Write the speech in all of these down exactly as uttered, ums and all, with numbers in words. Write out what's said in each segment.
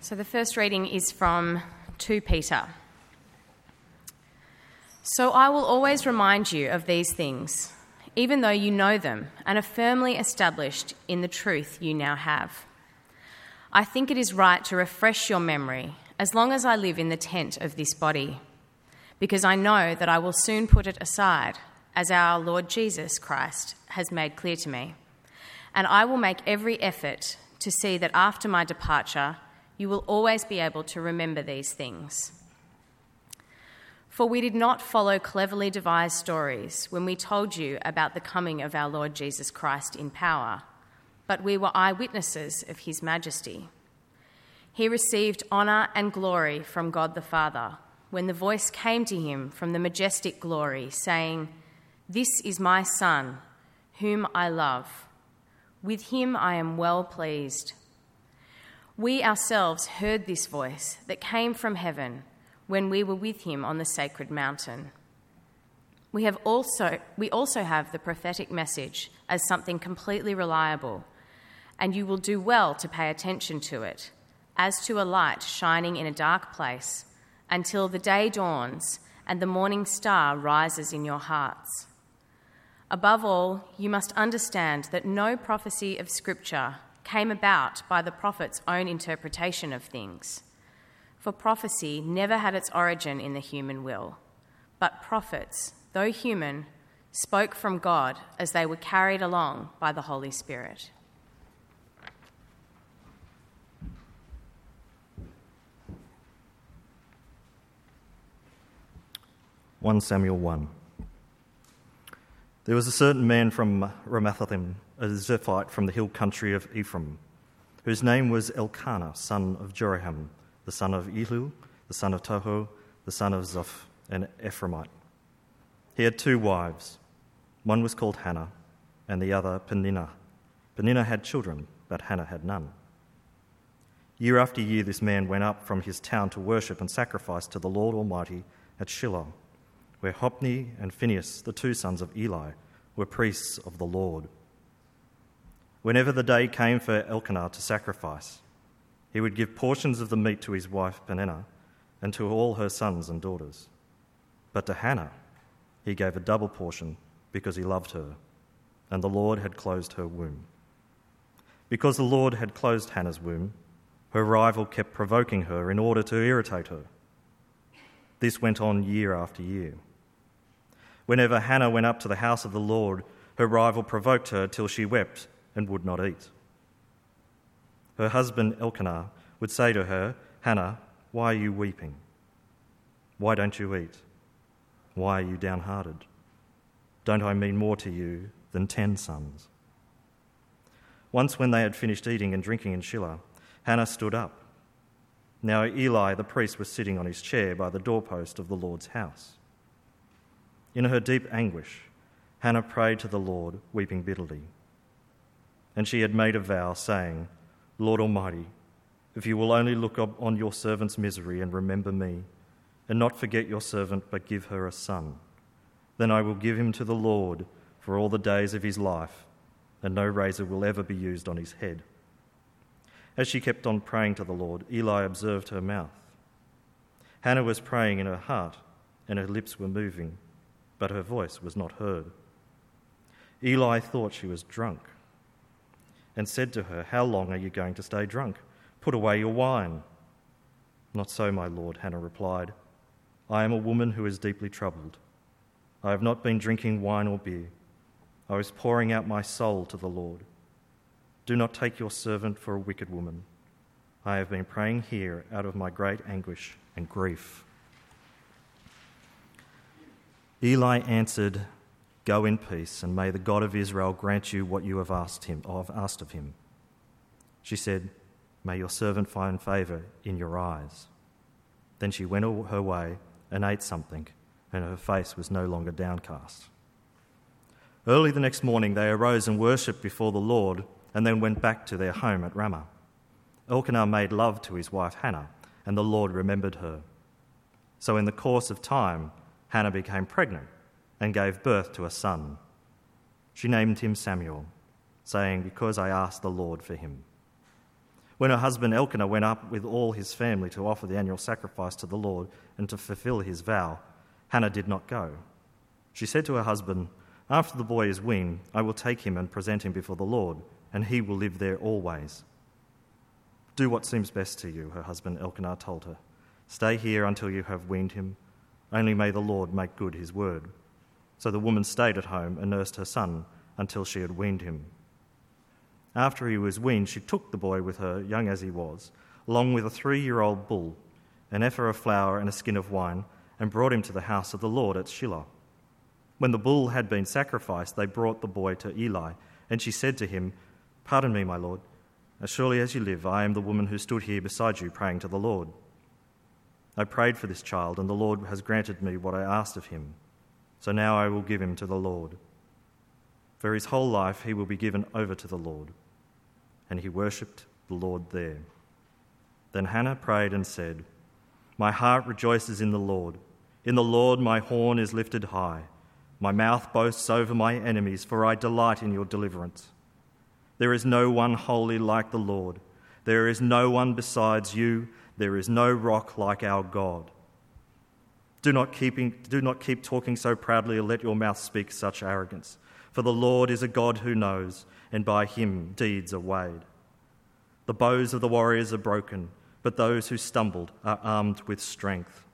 So the first reading is from Second Peter. So I will always remind you of these things, even though you know them and are firmly established in the truth you now have. I think it is right to refresh your memory as long as I live in the tent of this body, because I know that I will soon put it aside, as our Lord Jesus Christ has made clear to me. And I will make every effort to see that after my departure, you will always be able to remember these things. For we did not follow cleverly devised stories when we told you about the coming of our Lord Jesus Christ in power, but we were eyewitnesses of his majesty. He received honour and glory from God the Father when the voice came to him from the majestic glory, saying, "This is my Son, whom I love. With him I am well pleased." We ourselves heard this voice that came from heaven when we were with him on the sacred mountain. We have also we also have the prophetic message as something completely reliable, and you will do well to pay attention to it, as to a light shining in a dark place, until the day dawns and the morning star rises in your hearts. Above all, you must understand that no prophecy of Scripture came about by the prophet's own interpretation of things. For prophecy never had its origin in the human will, but prophets, though human, spoke from God as they were carried along by the Holy Spirit. First Samuel one. There was a certain man from Ramathaim, a Zephite from the hill country of Ephraim, whose name was Elkanah, son of Jeroham, the son of Elihu, the son of Toho, the son of Zoph, an Ephraimite. He had two wives. One was called Hannah, and the other Peninnah. Peninnah had children, but Hannah had none. Year after year this man went up from his town to worship and sacrifice to the Lord Almighty at Shiloh, where Hophni and Phinehas, the two sons of Eli, were priests of the Lord. Whenever the day came for Elkanah to sacrifice, he would give portions of the meat to his wife Peninnah and to all her sons and daughters. But to Hannah he gave a double portion, because he loved her, and the Lord had closed her womb. Because the Lord had closed Hannah's womb, her rival kept provoking her in order to irritate her. This went on year after year. Whenever Hannah went up to the house of the Lord, her rival provoked her till she wept and would not eat. Her husband Elkanah would say to her, "Hannah, why are you weeping? Why don't you eat? Why are you downhearted? Don't I mean more to you than ten sons?" Once, when they had finished eating and drinking in Shiloh, Hannah stood up. Now Eli the priest was sitting on his chair by the doorpost of the Lord's house. In her deep anguish, Hannah prayed to the Lord, weeping bitterly. And she had made a vow, saying, "Lord Almighty, if you will only look on your servant's misery and remember me, and not forget your servant, but give her a son, then I will give him to the Lord for all the days of his life, and no razor will ever be used on his head." As she kept on praying to the Lord, Eli observed her mouth. Hannah was praying in her heart, and her lips were moving, but her voice was not heard. Eli thought she was drunk, and said to her, "How long are you going to stay drunk? Put away your wine." "Not so, my lord," Hannah replied. "I am a woman who is deeply troubled. I have not been drinking wine or beer. I was pouring out my soul to the Lord. Do not take your servant for a wicked woman. I have been praying here out of my great anguish and grief." Eli answered, "Go in peace, and may the God of Israel grant you what you have asked him, or have asked of him." She said, "May your servant find favour in your eyes." Then she went her way and ate something, and her face was no longer downcast. Early the next morning they arose and worshipped before the Lord, and then went back to their home at Ramah. Elkanah made love to his wife Hannah, and the Lord remembered her. So in the course of time, Hannah became pregnant and gave birth to a son. She named him Samuel, saying, "Because I asked the Lord for him." When her husband Elkanah went up with all his family to offer the annual sacrifice to the Lord and to fulfill his vow, Hannah did not go. She said to her husband, "After the boy is weaned, I will take him and present him before the Lord, and he will live there always." "Do what seems best to you," her husband Elkanah told her. "Stay here until you have weaned him. Only may the Lord make good his word." So the woman stayed at home and nursed her son until she had weaned him. After he was weaned, she took the boy with her, young as he was, along with a three-year-old bull, an ephah of flour and a skin of wine, and brought him to the house of the Lord at Shiloh. When the bull had been sacrificed, they brought the boy to Eli, and she said to him, "Pardon me, my lord. As surely as you live, I am the woman who stood here beside you praying to the Lord. I prayed for this child, and the Lord has granted me what I asked of him. So now I will give him to the Lord. For his whole life he will be given over to the Lord." And he worshipped the Lord there. Then Hannah prayed and said, "My heart rejoices in the Lord. In the Lord my horn is lifted high. My mouth boasts over my enemies, for I delight in your deliverance. There is no one holy like the Lord. There is no one besides you. There is no rock like our God. Do not keep, do not keep talking so proudly, or let your mouth speak such arrogance. For the Lord is a God who knows, and by him deeds are weighed. The bows of the warriors are broken, but those who stumbled are armed with strength.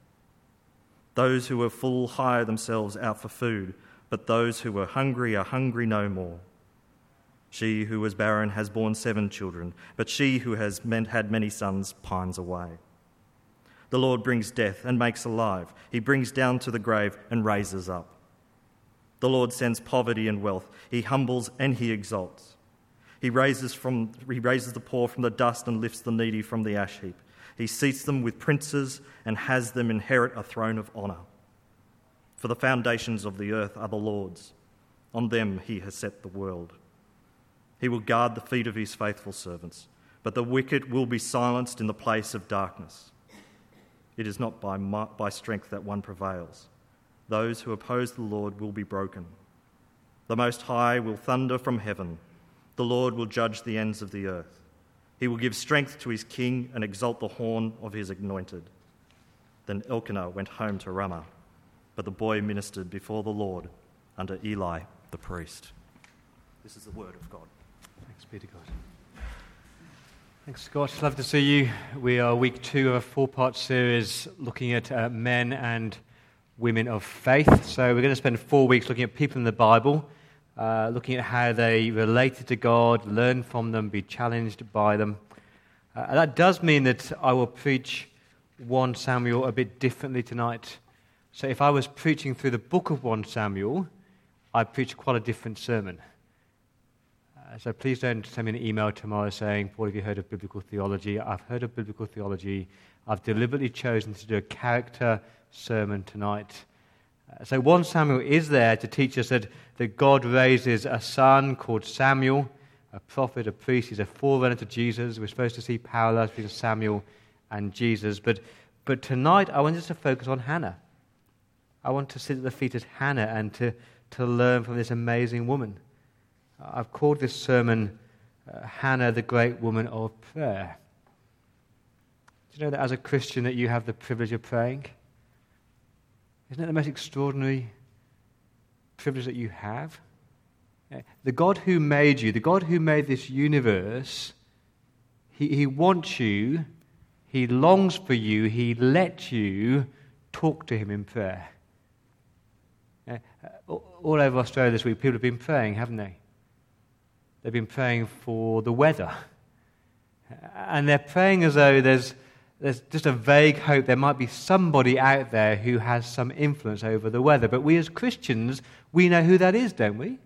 Those who were full hire themselves out for food, but those who were hungry are hungry no more. She who was barren has borne seven children, but she who has had many sons pines away. The Lord brings death and makes alive. He brings down to the grave and raises up. The Lord sends poverty and wealth. He humbles and he exalts. He raises from he raises the poor from the dust and lifts the needy from the ash heap. He seats them with princes and has them inherit a throne of honour. For the foundations of the earth are the Lord's. On them he has set the world. He will guard the feet of his faithful servants, but the wicked will be silenced in the place of darkness. It is not by my, by strength that one prevails. Those who oppose the Lord will be broken. The Most High will thunder from heaven. The Lord will judge the ends of the earth. He will give strength to his king and exalt the horn of his anointed." Then Elkanah went home to Ramah, but the boy ministered before the Lord under Eli the priest. This is the word of God. Thanks be to God. Thanks, Scott. Love to see you. We are week two of a four-part series looking at uh, men and women of faith. So we're going to spend four weeks looking at people in the Bible, uh, looking at how they related to God, learn from them, be challenged by them. Uh, and that does mean that I will preach First Samuel a bit differently tonight. So if I was preaching through the book of First Samuel, I'd preach quite a different sermon. So please don't send me an email tomorrow saying, "Paul, have you heard of biblical theology?" I've heard of biblical theology. I've deliberately chosen to do a character sermon tonight. So First Samuel is there to teach us that, that God raises a son called Samuel, a prophet, a priest. He's a forerunner to Jesus. We're supposed to see parallels between Samuel and Jesus. But, but tonight I want us to focus on Hannah. I want to sit at the feet of Hannah and to, to learn from this amazing woman. I've called this sermon, uh, Hannah, the Great Woman of Prayer. Do you know that as a Christian that you have the privilege of praying? Isn't it the most extraordinary privilege that you have? The God who made you, the God who made this universe, he, he wants you, he longs for you, he lets you talk to him in prayer. Uh, all over Australia this week, people have been praying, haven't they? They've been praying for the weather. And they're praying as though there's there's just a vague hope there might be somebody out there who has some influence over the weather. But we as Christians, we know who that is, don't we?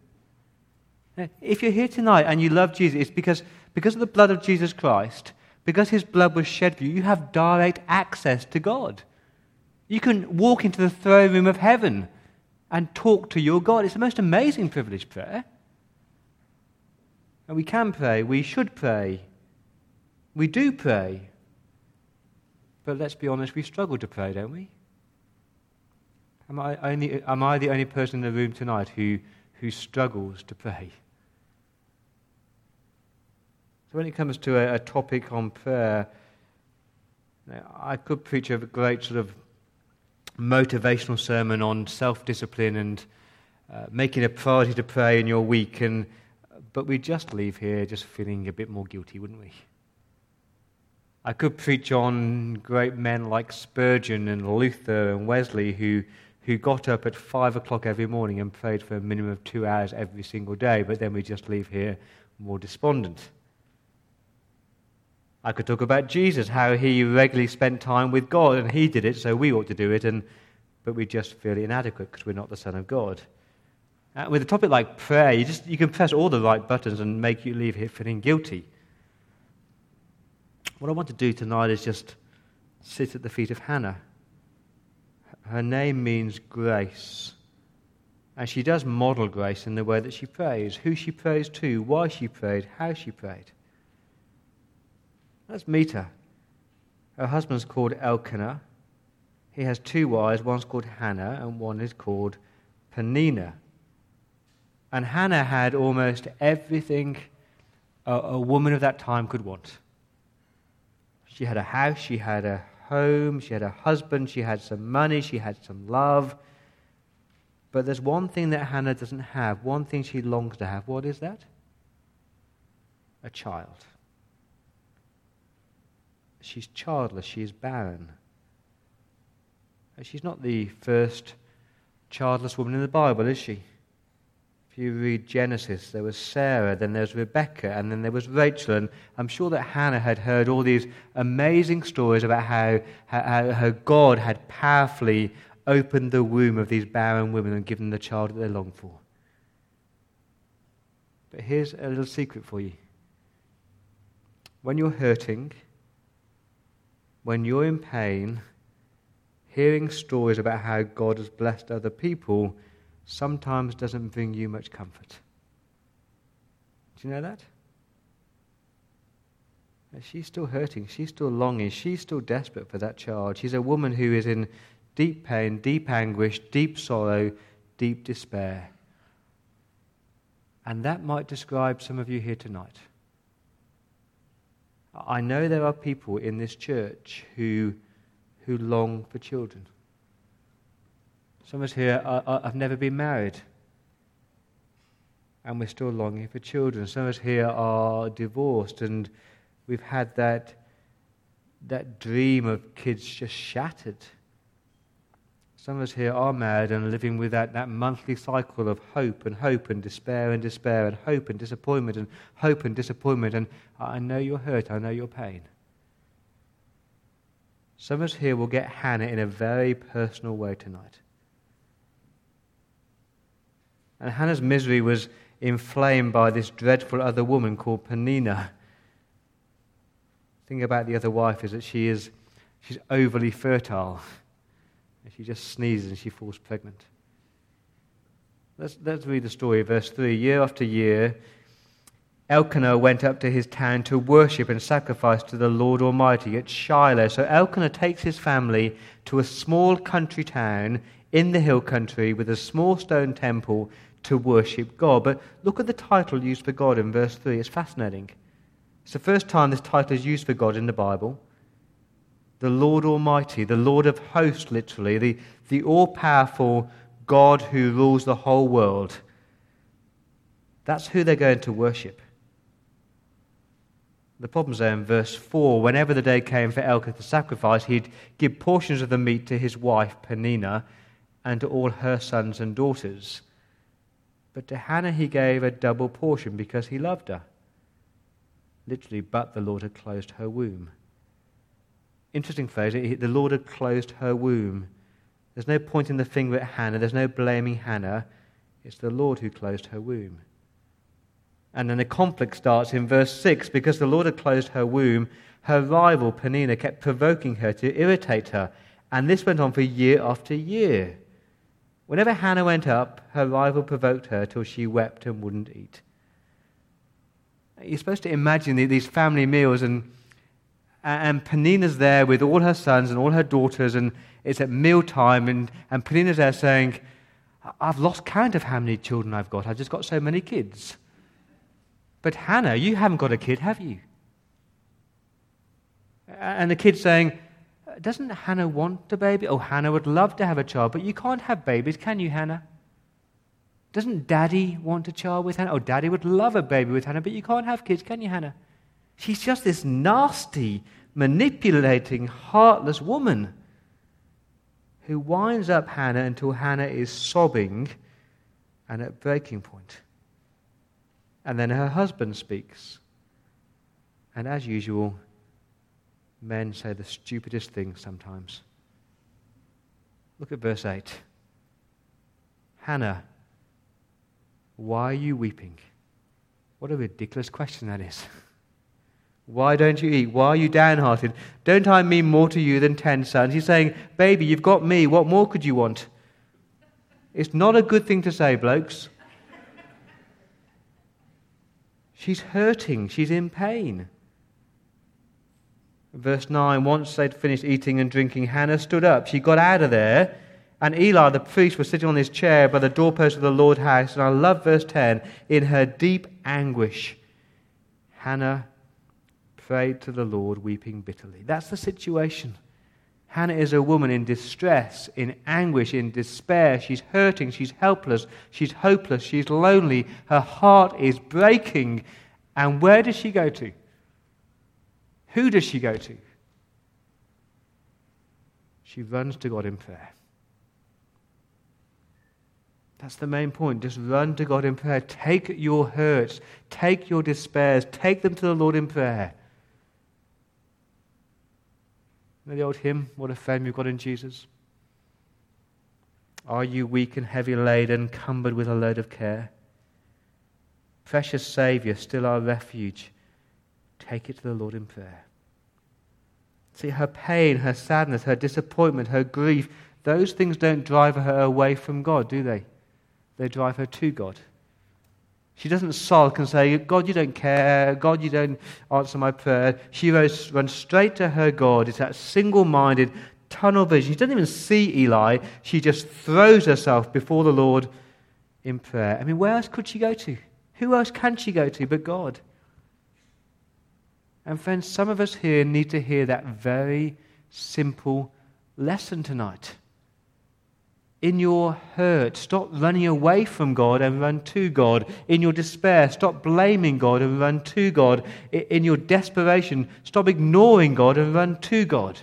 If you're here tonight and you love Jesus, it's because, because of the blood of Jesus Christ, because his blood was shed for you, you have direct access to God. You can walk into the throne room of heaven and talk to your God. It's the most amazing privilege, prayer. And we can pray, we should pray, we do pray. But let's be honest, we struggle to pray, don't we? Am I only, am I the only person in the room tonight who, who struggles to pray? So when it comes to a, a topic on prayer, you know, I could preach a great sort of motivational sermon on self-discipline and uh, making a priority to pray in your week, and but we just leave here just feeling a bit more guilty, wouldn't we? I could preach on great men like Spurgeon and Luther and Wesley who who got up at five o'clock every morning and prayed for a minimum of two hours every single day, but then we just leave here more despondent. I could talk about Jesus, how he regularly spent time with God, and he did it, so we ought to do it, and but we just feel inadequate because we're not the Son of God. And with a topic like prayer, you just you can press all the right buttons and make you leave here feeling guilty. What I want to do tonight is just sit at the feet of Hannah. Her name means grace. And she does model grace in the way that she prays, who she prays to, why she prayed, how she prayed. Let's meet her. Her husband's called Elkanah. He has two wives, one's called Hannah and one is called Peninnah. And Hannah had almost everything a, a woman of that time could want. She had a house, she had a home, she had a husband, she had some money, she had some love. But there's one thing that Hannah doesn't have, one thing she longs to have. What is that? A child. She's childless, she is barren. And she's not the first childless woman in the Bible, is she? You read Genesis, there was Sarah, then there was Rebecca, and then there was Rachel, and I'm sure that Hannah had heard all these amazing stories about how, how, how God had powerfully opened the womb of these barren women and given them the child that they longed for. But here's a little secret for you. When you're hurting, when you're in pain, hearing stories about how God has blessed other people sometimes doesn't bring you much comfort. Do you know that? She's still hurting, she's still longing, she's still desperate for that child. She's a woman who is in deep pain, deep anguish, deep sorrow, deep despair. And that might describe some of you here tonight. I know there are people in this church who who long for children. Some of us here have never been married and we're still longing for children. Some of us here are divorced and we've had that that dream of kids just shattered. Some of us here are married and living with that, that monthly cycle of hope and hope and despair and despair and hope and disappointment and hope and disappointment. And I know you're hurt, I know your pain. Some of us here will get Hannah in a very personal way tonight. And Hannah's misery was inflamed by this dreadful other woman called Peninnah. The thing about the other wife is that she is she's overly fertile. And she just sneezes and she falls pregnant. Let's, let's read the story, verse three. Year after year, Elkanah went up to his town to worship and sacrifice to the Lord Almighty at Shiloh. So Elkanah takes his family to a small country town in the hill country with a small stone temple to worship God. But look at the title used for God in verse three. It's fascinating. It's the first time this title is used for God in the Bible. The Lord Almighty, the Lord of hosts, literally, the, the all-powerful God who rules the whole world. That's who they're going to worship. The problem's there in verse four. Whenever the day came for Elkanah to sacrifice, he'd give portions of the meat to his wife, Peninnah, and to all her sons and daughters. But to Hannah he gave a double portion because he loved her. Literally, but the Lord had closed her womb. Interesting phrase, the Lord had closed her womb. There's no pointing the finger at Hannah, there's no blaming Hannah. It's the Lord who closed her womb. And then the conflict starts in verse six. Because the Lord had closed her womb, her rival Peninnah kept provoking her to irritate her. And this went on for year after year. Whenever Hannah went up, her rival provoked her till she wept and wouldn't eat. You're supposed to imagine these family meals, and and Peninnah's there with all her sons and all her daughters, and it's at mealtime, and, and Peninnah's there saying, I've lost count of how many children I've got. I've just got so many kids. but Hannah, you haven't got a kid, have you? And the kid's saying, doesn't Hannah want a baby? Oh, Hannah would love to have a child, but you can't have babies, can you, Hannah? Doesn't Daddy want a child with Hannah? Oh, Daddy would love a baby with Hannah, but you can't have kids, can you, Hannah? She's just this nasty, manipulating, heartless woman who winds up Hannah until Hannah is sobbing and at breaking point. And then her husband speaks. And as usual, men say the stupidest things sometimes. Look at verse eight. Hannah, why are you weeping? What a ridiculous question that is. Why don't you eat? Why are you downhearted? Don't I mean more to you than ten sons? He's saying, baby, you've got me. What more could you want? It's not a good thing to say, blokes. She's hurting. She's in pain. Verse nine, once they'd finished eating and drinking, Hannah stood up. She got out of there, and Eli, the priest, was sitting on his chair by the doorpost of the Lord's house. And I love verse ten. In her deep anguish, Hannah prayed to the Lord, weeping bitterly. That's the situation. Hannah is a woman in distress, in anguish, in despair. She's hurting, she's helpless, she's hopeless, she's lonely. Her heart is breaking. And where does she go to? Who does she go to? She runs to God in prayer. That's the main point. Just run to God in prayer. Take your hurts, take your despairs, take them to the Lord in prayer. You know the old hymn, what a friend we've got in Jesus? Are you weak and heavy laden, cumbered with a load of care? Precious Saviour, still our refuge. Take it to the Lord in prayer. See, her pain, her sadness, her disappointment, her grief, those things don't drive her away from God, do they? They drive her to God. She doesn't sulk and say, God, you don't care. God, you don't answer my prayer. She runs straight to her God. It's that single-minded tunnel vision. She doesn't even see Eli. She just throws herself before the Lord in prayer. I mean, where else could she go to? Who else can she go to but God? And friends, some of us here need to hear that very simple lesson tonight. In your hurt, stop running away from God and run to God. In your despair, stop blaming God and run to God. In your desperation, stop ignoring God and run to God.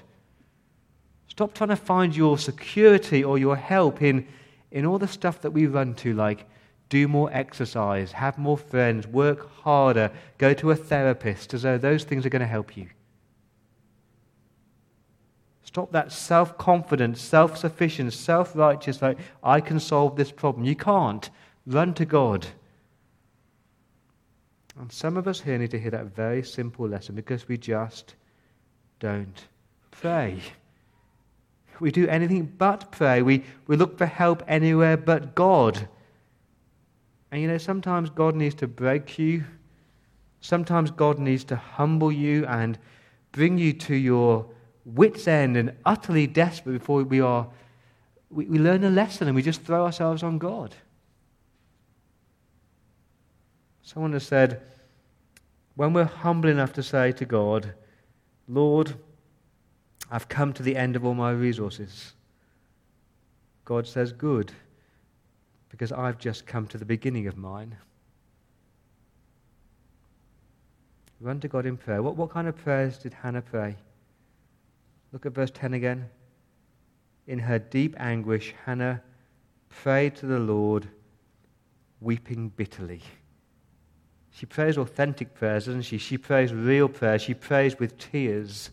Stop trying to find your security or your help in, in all the stuff that we run to, like do more exercise, have more friends, work harder, go to a therapist, as though those things are going to help you. Stop that self-confident, self-sufficient, self-righteous, like, I can solve this problem. You can't. Run to God. And some of us here need to hear that very simple lesson because we just don't pray. We do anything but pray. We, we look for help anywhere but God. And you know, sometimes God needs to break you. Sometimes God needs to humble you and bring you to your wit's end and utterly desperate before we are, we, we learn a lesson and we just throw ourselves on God. Someone has said, when we're humble enough to say to God, Lord, I've come to the end of all my resources. God says, good, because I've just come to the beginning of mine. Run to God in prayer. What, what kind of prayers did Hannah pray? Look at verse ten again. In her deep anguish, Hannah prayed to the Lord, weeping bitterly. She prays authentic prayers, doesn't she? She prays real prayers. She prays with tears.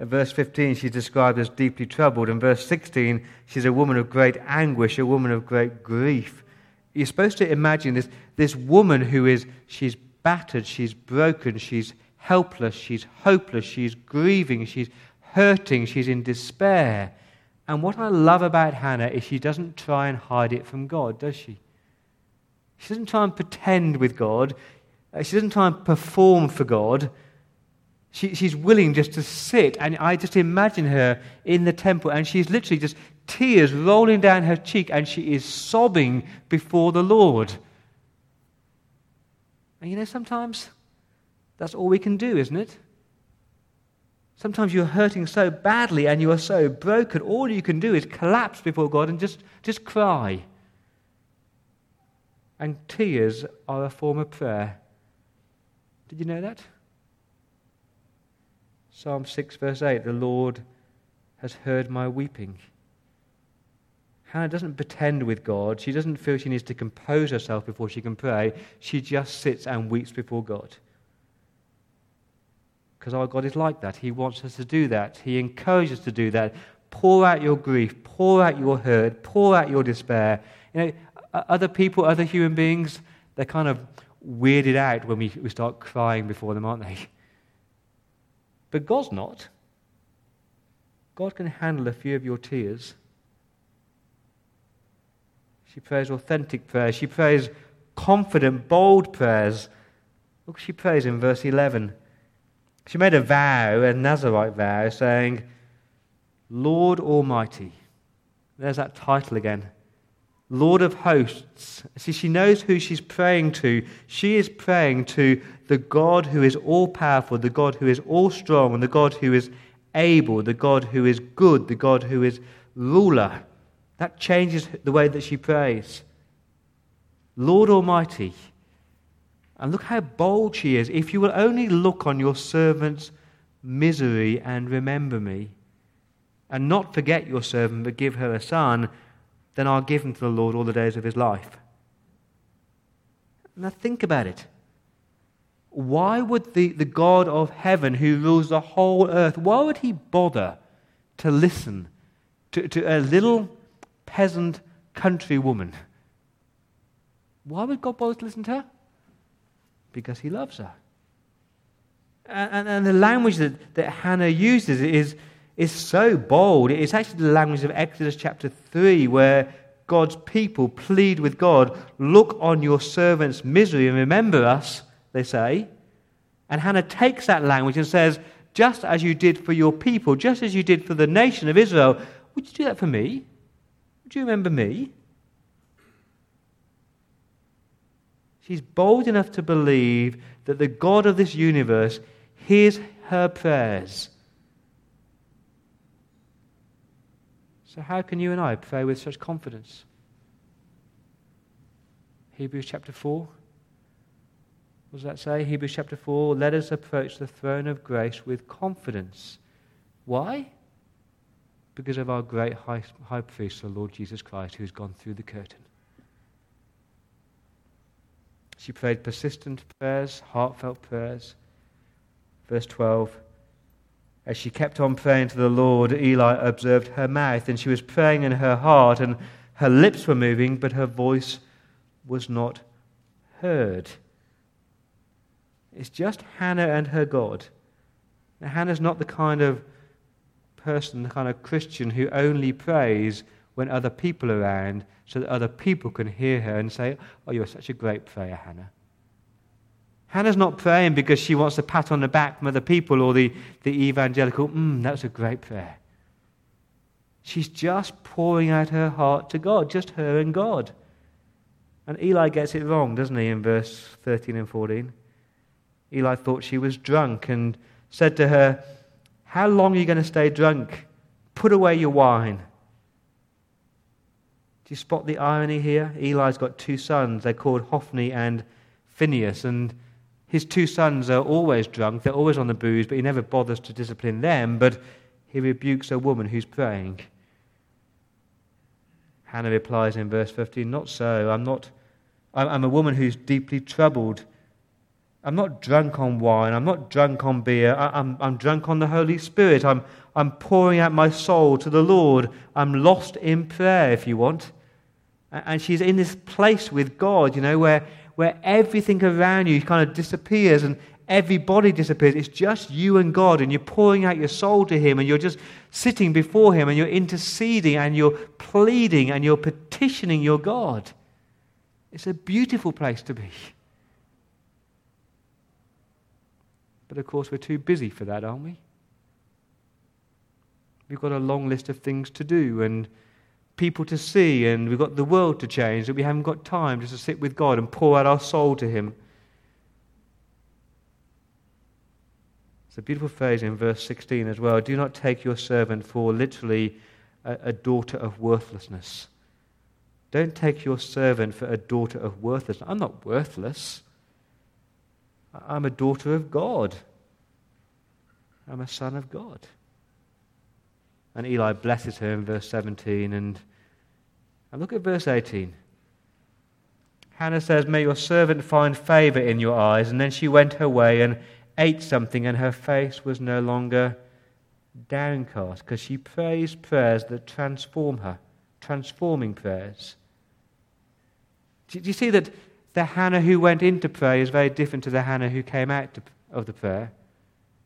At verse fifteen, she's described as deeply troubled. In verse sixteen, she's a woman of great anguish, a woman of great grief. You're supposed to imagine this, this woman who is, she's battered, she's broken, she's helpless, she's hopeless, she's grieving, she's hurting, she's in despair. And what I love about Hannah is she doesn't try and hide it from God, does she? She doesn't try and pretend with God. She doesn't try and perform for God. She, she's willing just to sit, and I just imagine her in the temple, and she's literally just tears rolling down her cheek, and she is sobbing before the Lord. And you know, sometimes that's all we can do, isn't it? Sometimes you're hurting so badly and you are so broken, all you can do is collapse before God and just, just cry. And tears are a form of prayer. Did you know that? Psalm six, verse eight, the Lord has heard my weeping. Hannah doesn't pretend with God. She doesn't feel she needs to compose herself before she can pray. She just sits and weeps before God. Because our God is like that. He wants us to do that. He encourages us to do that. Pour out your grief. Pour out your hurt. Pour out your despair. You know, other people, other human beings, they're kind of weirded out when we, we start crying before them, aren't they? But God's not. God can handle a few of your tears. She prays authentic prayers. She prays confident, bold prayers. Look, she prays in verse eleven. She made a vow, a Nazarite vow, saying, Lord Almighty. There's that title again. Lord of hosts. See, she knows who she's praying to. She is praying to the God who is all-powerful, the God who is all-strong, and the God who is able, the God who is good, the God who is ruler. That changes the way that she prays. Lord Almighty. And look how bold she is. If you will only look on your servant's misery and remember me, and not forget your servant but give her a son, then I'll give him to the Lord all the days of his life. Now think about it. Why would the, the God of heaven who rules the whole earth, why would he bother to listen to, to a little peasant country woman? Why would God bother to listen to her? Because he loves her. And, and, and the language that, that Hannah uses is, is so bold. It's actually the language of Exodus chapter three, where God's people plead with God, look on your servant's misery and remember us, they say. And Hannah takes that language and says, just as you did for your people, just as you did for the nation of Israel, would you do that for me? Would you remember me? She's bold enough to believe that the God of this universe hears her prayers. So how can you and I pray with such confidence? Hebrews chapter four. What does that say? Hebrews chapter four, let us approach the throne of grace with confidence. Why? Because of our great high, high priest, the Lord Jesus Christ, who has gone through the curtain. She prayed persistent prayers, heartfelt prayers. Verse twelve, as she kept on praying to the Lord, Eli observed her mouth, and she was praying in her heart, and her lips were moving, but her voice was not heard. It's just Hannah and her God. Now, Hannah's not the kind of person, the kind of Christian who only prays when other people are around, so that other people can hear her and say, oh, you're such a great prayer, Hannah. Hannah's not praying because she wants a pat on the back from other people or the, the evangelical, mm, that's a great prayer. She's just pouring out her heart to God, just her and God. And Eli gets it wrong, doesn't he, in verse thirteen and fourteen? Eli thought she was drunk and said to her, how long are you going to stay drunk? Put away your wine. Do you spot the irony here? Eli's got two sons. They're called Hophni and Phinehas. And his two sons are always drunk. They're always on the booze, but he never bothers to discipline them. But he rebukes a woman who's praying. Hannah replies in verse fifteen, not so. I'm not. I'm a woman who's deeply troubled. I'm not drunk on wine. I'm not drunk on beer. I'm, I'm drunk on the Holy Spirit. I'm I'm pouring out my soul to the Lord. I'm lost in prayer, if you want. And she's in this place with God, you know, where, where everything around you kind of disappears and everybody disappears. It's just you and God, and you're pouring out your soul to him, and you're just sitting before him, and you're interceding, and you're pleading, and you're petitioning your God. It's a beautiful place to be. But of course, we're too busy for that, aren't we? We've got a long list of things to do and people to see, and we've got the world to change, that we haven't got time just to sit with God and pour out our soul to him. It's a beautiful phrase in verse sixteen as well. Do not take your servant for literally a, a daughter of worthlessness. Don't take your servant for a daughter of worthlessness. I'm not worthless. I'm a daughter of God. I'm a son of God. And Eli blesses her in verse seventeen. And, and look at verse eighteen. Hannah says, may your servant find favor in your eyes. And then she went her way and ate something, and her face was no longer downcast, because she prays prayers that transform her. Transforming prayers. Do you see that the Hannah who went into prayer is very different to the Hannah who came out of the prayer?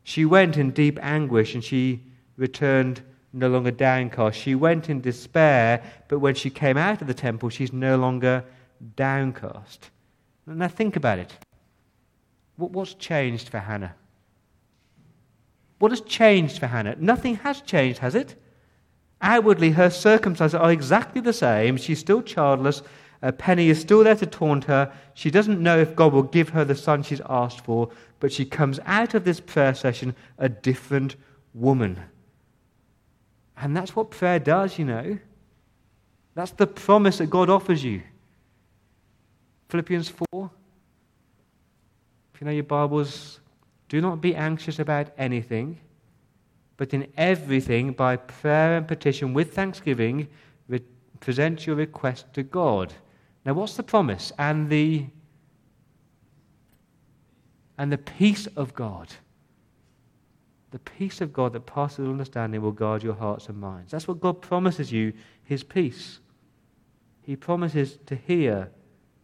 She went in deep anguish and she returned no longer downcast. She went in despair, but when she came out of the temple, she's no longer downcast. Now think about it. What's changed for Hannah? What has changed for Hannah? Nothing has changed, has it? Outwardly, her circumstances are exactly the same. She's still childless. A penny is still there to taunt her. She doesn't know if God will give her the son she's asked for, but she comes out of this prayer session a different woman. And that's what prayer does, you know. That's the promise that God offers you. Philippians four. If you know your Bibles, do not be anxious about anything, but in everything, by prayer and petition, with thanksgiving, re- present your request to God. Now, what's the promise? And the and the peace of God. The peace of God that passes all understanding will guard your hearts and minds. That's what God promises you, his peace. He promises to hear,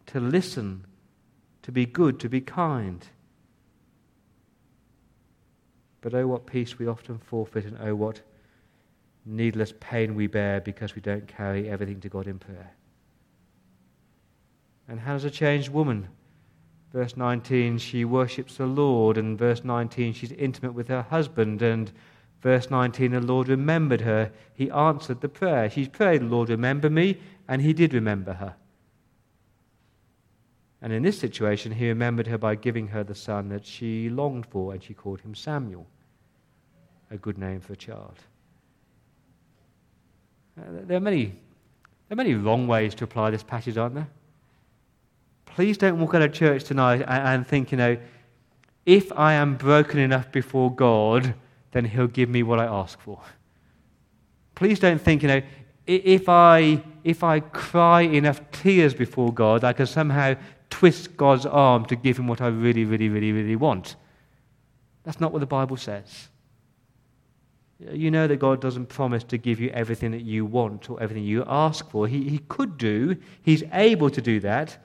to listen, to be good, to be kind. But oh, what peace we often forfeit, and oh, what needless pain we bear because we don't carry everything to God in prayer. And Hannah's a changed woman. Verse nineteen, she worships the Lord, and verse nineteen, she's intimate with her husband, and verse nineteen, the Lord remembered her. He answered the prayer. She prayed, Lord, remember me, and he did remember her. And in this situation, he remembered her by giving her the son that she longed for, and she called him Samuel, a good name for a child. Uh, there are many, there are many wrong ways to apply this passage, aren't there? Please don't walk out of church tonight and, and think, you know, if I am broken enough before God, then he'll give me what I ask for. Please don't think, you know, if I if I cry enough tears before God, I can somehow twist God's arm to give him what I really, really, really, really want. That's not what the Bible says. You know that God doesn't promise to give you everything that you want or everything you ask for. He, he could do, he's able to do that,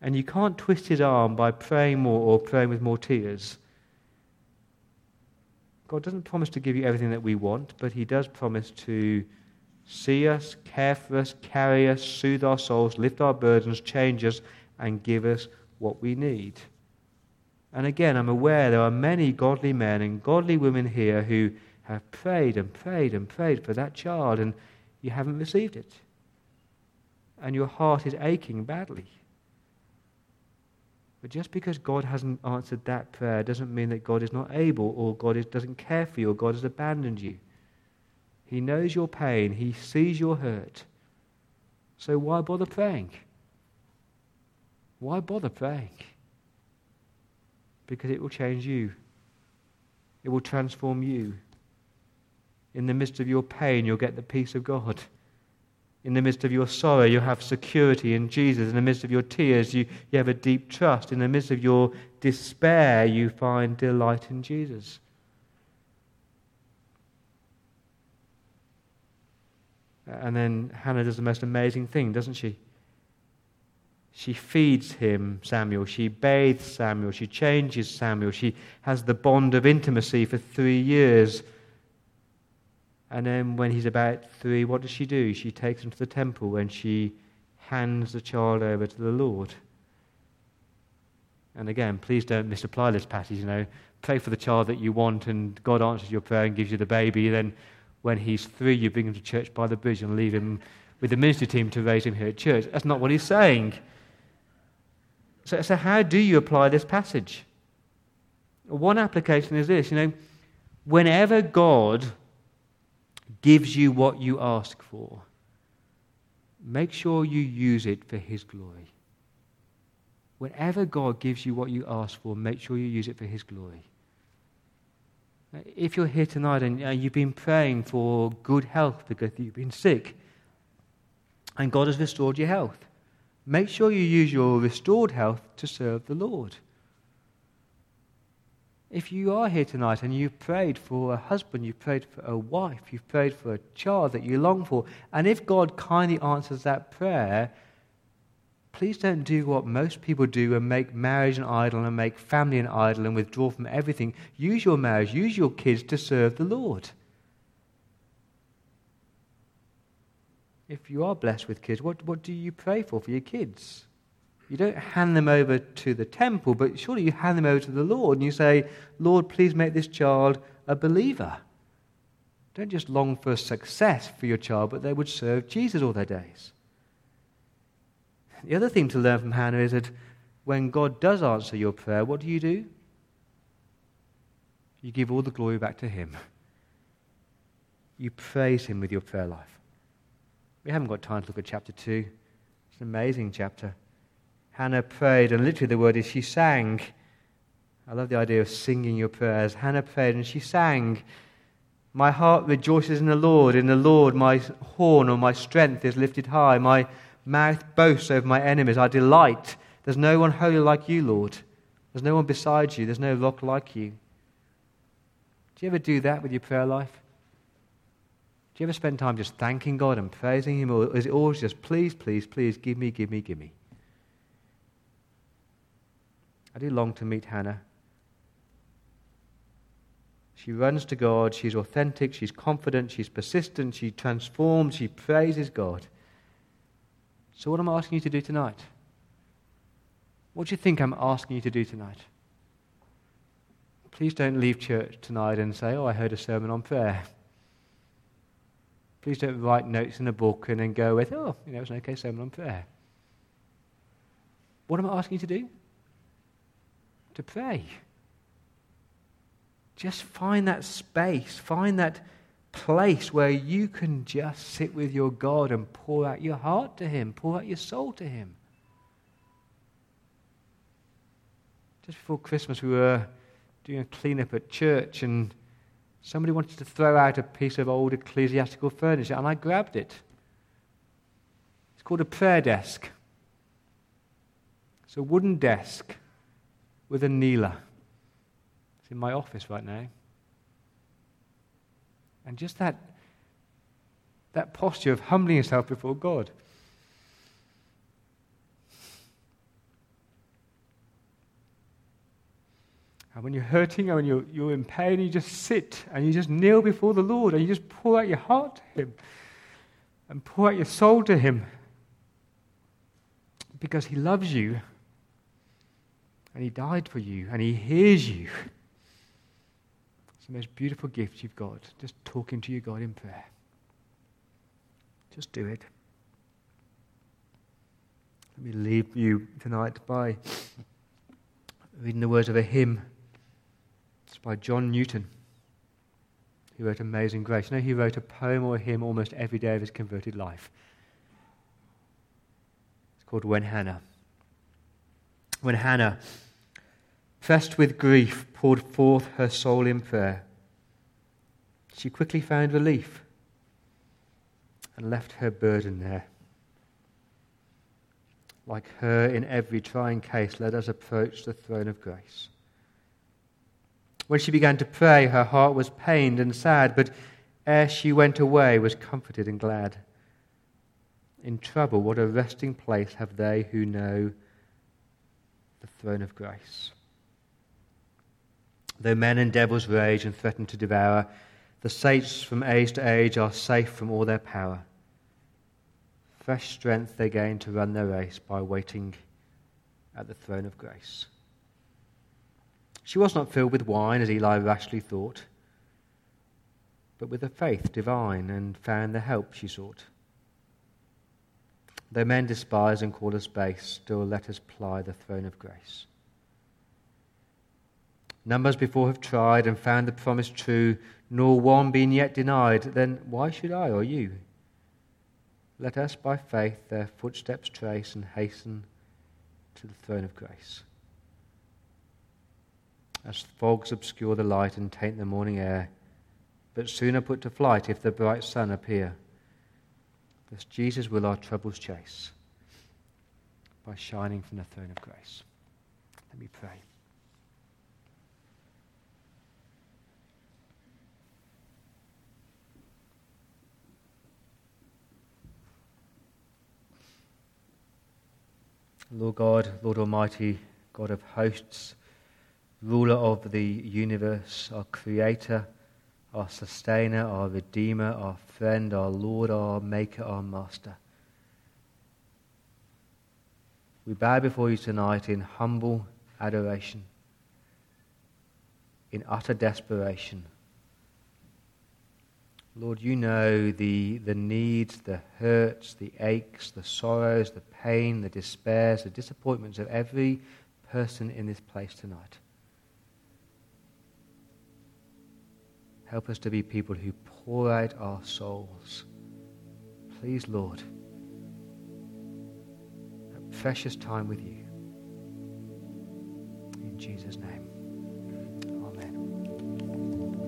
and you can't twist his arm by praying more or praying with more tears. God doesn't promise to give you everything that we want, but he does promise to see us, care for us, carry us, soothe our souls, lift our burdens, change us, and give us what we need. And again, I'm aware there are many godly men and godly women here who have prayed and prayed and prayed for that child, and you haven't received it. And your heart is aching badly. But just because God hasn't answered that prayer doesn't mean that God is not able, or God is, doesn't care for you, or God has abandoned you. He knows your pain. He sees your hurt. So why bother praying? Why bother praying? Because it will change you. It will transform you. In the midst of your pain, you'll get the peace of God. In the midst of your sorrow, you'll have security in Jesus. In the midst of your tears, you, you have a deep trust. In the midst of your despair, you find delight in Jesus. And then Hannah does the most amazing thing, doesn't she? She feeds him, Samuel. She bathes Samuel. She changes Samuel. She has the bond of intimacy for three years. And then when he's about three, what does she do? She takes him to the temple and she hands the child over to the Lord. And again, please don't misapply this passage, you know. Pray for the child that you want, and God answers your prayer and gives you the baby, then when he's three, you bring him to church by the bridge and leave him with the ministry team to raise him here at church. That's not what he's saying. So, so how do you apply this passage? One application is this, you know, whenever God gives you what you ask for, make sure you use it for his glory. Whenever God gives you what you ask for, make sure you use it for his glory. If you're here tonight and uh, you've been praying for good health because you've been sick and God has restored your health, make sure you use your restored health to serve the Lord. If you are here tonight and you've prayed for a husband, you've prayed for a wife, you've prayed for a child that you long for, and if God kindly answers that prayer, please don't do what most people do and make marriage an idol and make family an idol and withdraw from everything. Use your marriage, use your kids to serve the Lord. If you are blessed with kids, what, what do you pray for for your kids? You don't hand them over to the temple, but surely you hand them over to the Lord and you say, Lord, please make this child a believer. Don't just long for success for your child, but they would serve Jesus all their days. The other thing to learn from Hannah is that when God does answer your prayer, what do you do? You give all the glory back to him. You praise him with your prayer life. We haven't got time to look at chapter two. It's an amazing chapter. Hannah prayed, and literally the word is she sang. I love the idea of singing your prayers. Hannah prayed and she sang, my heart rejoices in the Lord. In the Lord my horn or my strength is lifted high. My mouth boasts over my enemies. I delight. There's no one holy like you, Lord. There's no one beside you. There's no rock like you. Do you ever do that with your prayer life? Do you ever spend time just thanking God and praising him? Or is it always just, please, please, please, give me, give me, give me? I do long to meet Hannah. She runs to God. She's authentic. She's confident. She's persistent. She transforms. She praises God. So what am I asking you to do tonight? What do you think I'm asking you to do tonight? Please don't leave church tonight and say, oh, I heard a sermon on prayer. Please don't write notes in a book and then go with, oh, you know, it was an okay sermon on prayer. What am I asking you to do? To pray. Just find that space, find that place where you can just sit with your God and pour out your heart to him, pour out your soul to him. Just before Christmas, we were doing a clean-up at church, and somebody wanted to throw out a piece of old ecclesiastical furniture, and I grabbed it. It's called a prayer desk. It's a wooden desk with a kneeler. It's in my office right now. And just that that posture of humbling yourself before God. And when you're hurting and when you're, you're in pain, you just sit and you just kneel before the Lord and you just pour out your heart to him and pour out your soul to him because he loves you. And he died for you, and he hears you. It's the most beautiful gift you've got, just talking to your God in prayer. Just do it. Let me leave you tonight by reading the words of a hymn. It's by John Newton, who wrote Amazing Grace. You know, he wrote a poem or a hymn almost every day of his converted life. It's called When Hannah. When Hannah, pressed with grief, poured forth her soul in prayer, she quickly found relief and left her burden there. Like her in every trying case, let us approach the throne of grace. When she began to pray, her heart was pained and sad, but ere she went away was comforted and glad. In trouble, what a resting place have they who know the throne of grace. Though men and devils rage and threaten to devour, the saints from age to age are safe from all their power. Fresh strength they gain to run their race by waiting at the throne of grace. She was not filled with wine, as Eli rashly thought, but with a faith divine, and found the help she sought. Though men despise and call us base, still let us ply the throne of grace. Numbers before have tried and found the promise true, nor one being yet denied. Then why should I or you? Let us by faith their footsteps trace and hasten to the throne of grace. As fogs obscure the light and taint the morning air, but sooner put to flight if the bright sun appear, thus Jesus will our troubles chase by shining from the throne of grace. Let me pray. Lord God, Lord Almighty, God of hosts, ruler of the universe, our creator, our sustainer, our redeemer, our friend, our Lord, our maker, our master. We bow before you tonight in humble adoration, in utter desperation. Lord, you know the, the needs, the hurts, the aches, the sorrows, the pain, the despairs, the disappointments of every person in this place tonight. Help us to be people who pour out our souls. Please, Lord, a precious time with you.